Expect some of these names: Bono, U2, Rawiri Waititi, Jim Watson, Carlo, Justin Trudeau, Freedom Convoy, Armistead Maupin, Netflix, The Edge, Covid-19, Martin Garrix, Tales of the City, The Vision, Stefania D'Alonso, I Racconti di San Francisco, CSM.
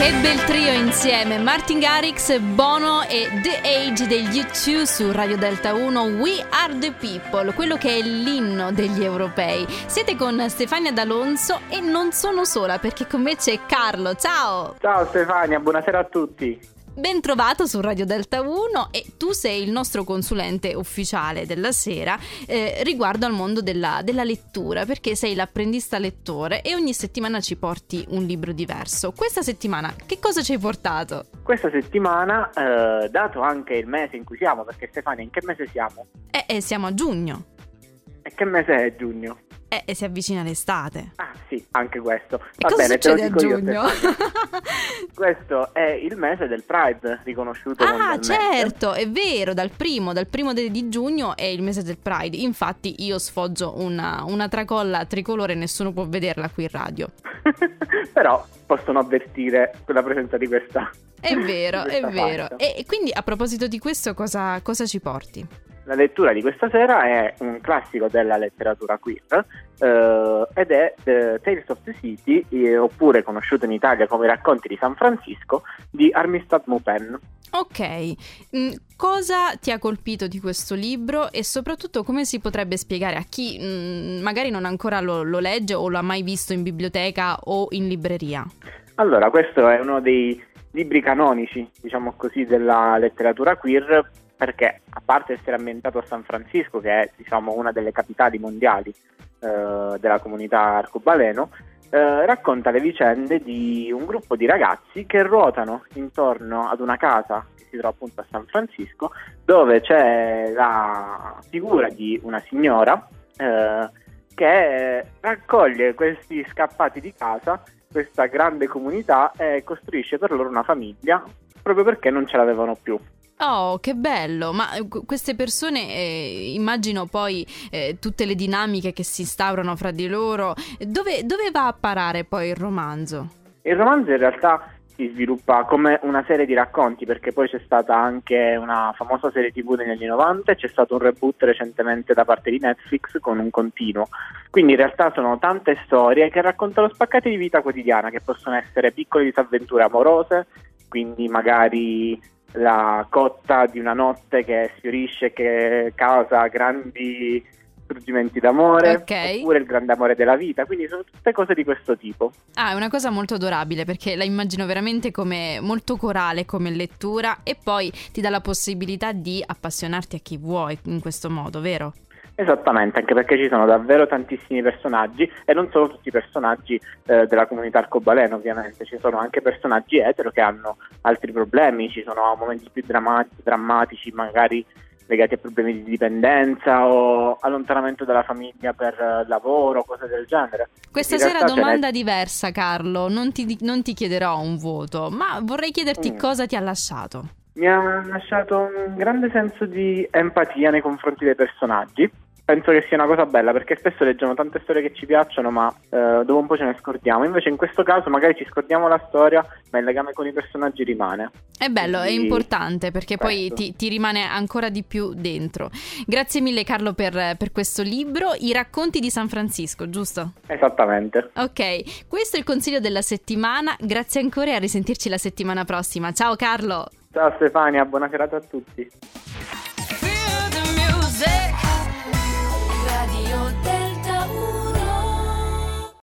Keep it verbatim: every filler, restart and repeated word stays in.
Che bel trio insieme, Martin Garrix, Bono e The Edge degli U due su Radio Delta uno, We Are The People, quello che è l'inno degli europei. Siete con Stefania D'Alonso e non sono sola perché con me c'è Carlo, ciao! Ciao Stefania, buonasera a tutti! Ben trovato su Radio Delta uno e tu sei il nostro consulente ufficiale della sera eh, riguardo al mondo della, della lettura, perché sei l'apprendista lettore e ogni settimana ci porti un libro diverso. Questa settimana che cosa ci hai portato? Questa settimana, eh, dato anche il mese in cui siamo, perché Stefania, in che mese siamo? Eh, eh siamo a giugno. E che mese è giugno? Eh, e si avvicina l'estate. Ah sì, anche questo. Va cosa bene, succede a giugno? Questo è il mese del Pride, riconosciuto. Ah certo, è vero, dal primo, dal primo de- di giugno è il mese del Pride. Infatti io sfoggio una, una tracolla tricolore, nessuno può vederla qui in radio. Però possono avvertire la presenza di questa. È vero, è vero. E, e quindi a proposito di questo cosa, cosa ci porti? La lettura di questa sera è un classico della letteratura queer eh, ed è The Tales of the City, eh, oppure conosciuto in Italia come I Racconti di San Francisco, di Armistead Maupin. Ok, mm, cosa ti ha colpito di questo libro e soprattutto come si potrebbe spiegare a chi mm, magari non ancora lo, lo legge o lo ha mai visto in biblioteca o in libreria? Allora, questo è uno dei libri canonici, diciamo così, della letteratura queer, perché a parte essere ambientato a San Francisco, che è diciamo una delle capitali mondiali eh, della comunità arcobaleno, eh, racconta le vicende di un gruppo di ragazzi che ruotano intorno ad una casa che si trova appunto a San Francisco, dove c'è la figura di una signora eh, che raccoglie questi scappati di casa, questa grande comunità, e costruisce per loro una famiglia proprio perché non ce l'avevano più. Oh, che bello, ma queste persone eh, immagino poi eh, tutte le dinamiche che si instaurano fra di loro. Dove, dove va a parare poi il romanzo? Il romanzo in realtà si sviluppa come una serie di racconti, perché poi c'è stata anche una famosa serie tivù degli anni novanta e c'è stato un reboot recentemente da parte di Netflix con un continuo. Quindi in realtà sono tante storie che raccontano spaccati di vita quotidiana, che possono essere piccole disavventure amorose, quindi magari la cotta di una notte che sfiorisce, che causa grandi struggimenti d'amore, okay, oppure il grande amore della vita. Quindi sono tutte cose di questo tipo. Ah, è una cosa molto adorabile, perché la immagino veramente come molto corale come lettura, e poi ti dà la possibilità di appassionarti a chi vuoi in questo modo, vero? Esattamente, anche perché ci sono davvero tantissimi personaggi, e non solo tutti i personaggi eh, della comunità arcobaleno ovviamente, ci sono anche personaggi etero che hanno altri problemi, ci sono momenti più drammatici, drammatici magari legati a problemi di dipendenza o allontanamento dalla famiglia per lavoro, cose del genere. Questa in sera domanda diversa, Carlo, non ti, non ti chiederò un voto, ma vorrei chiederti mm. cosa ti ha lasciato. Mi ha lasciato un grande senso di empatia nei confronti dei personaggi. Penso che sia una cosa bella, perché spesso leggiamo tante storie che ci piacciono ma eh, dopo un po' ce ne scordiamo. Invece in questo caso magari ci scordiamo la storia ma il legame con i personaggi rimane. È bello, quindi è importante, perché questo poi ti, ti rimane ancora di più dentro. Grazie mille Carlo per, per questo libro, I Racconti di San Francisco, giusto? Esattamente. Ok, questo è il consiglio della settimana. Grazie ancora e a risentirci la settimana prossima. Ciao Carlo! Ciao Stefania, buona serata a tutti.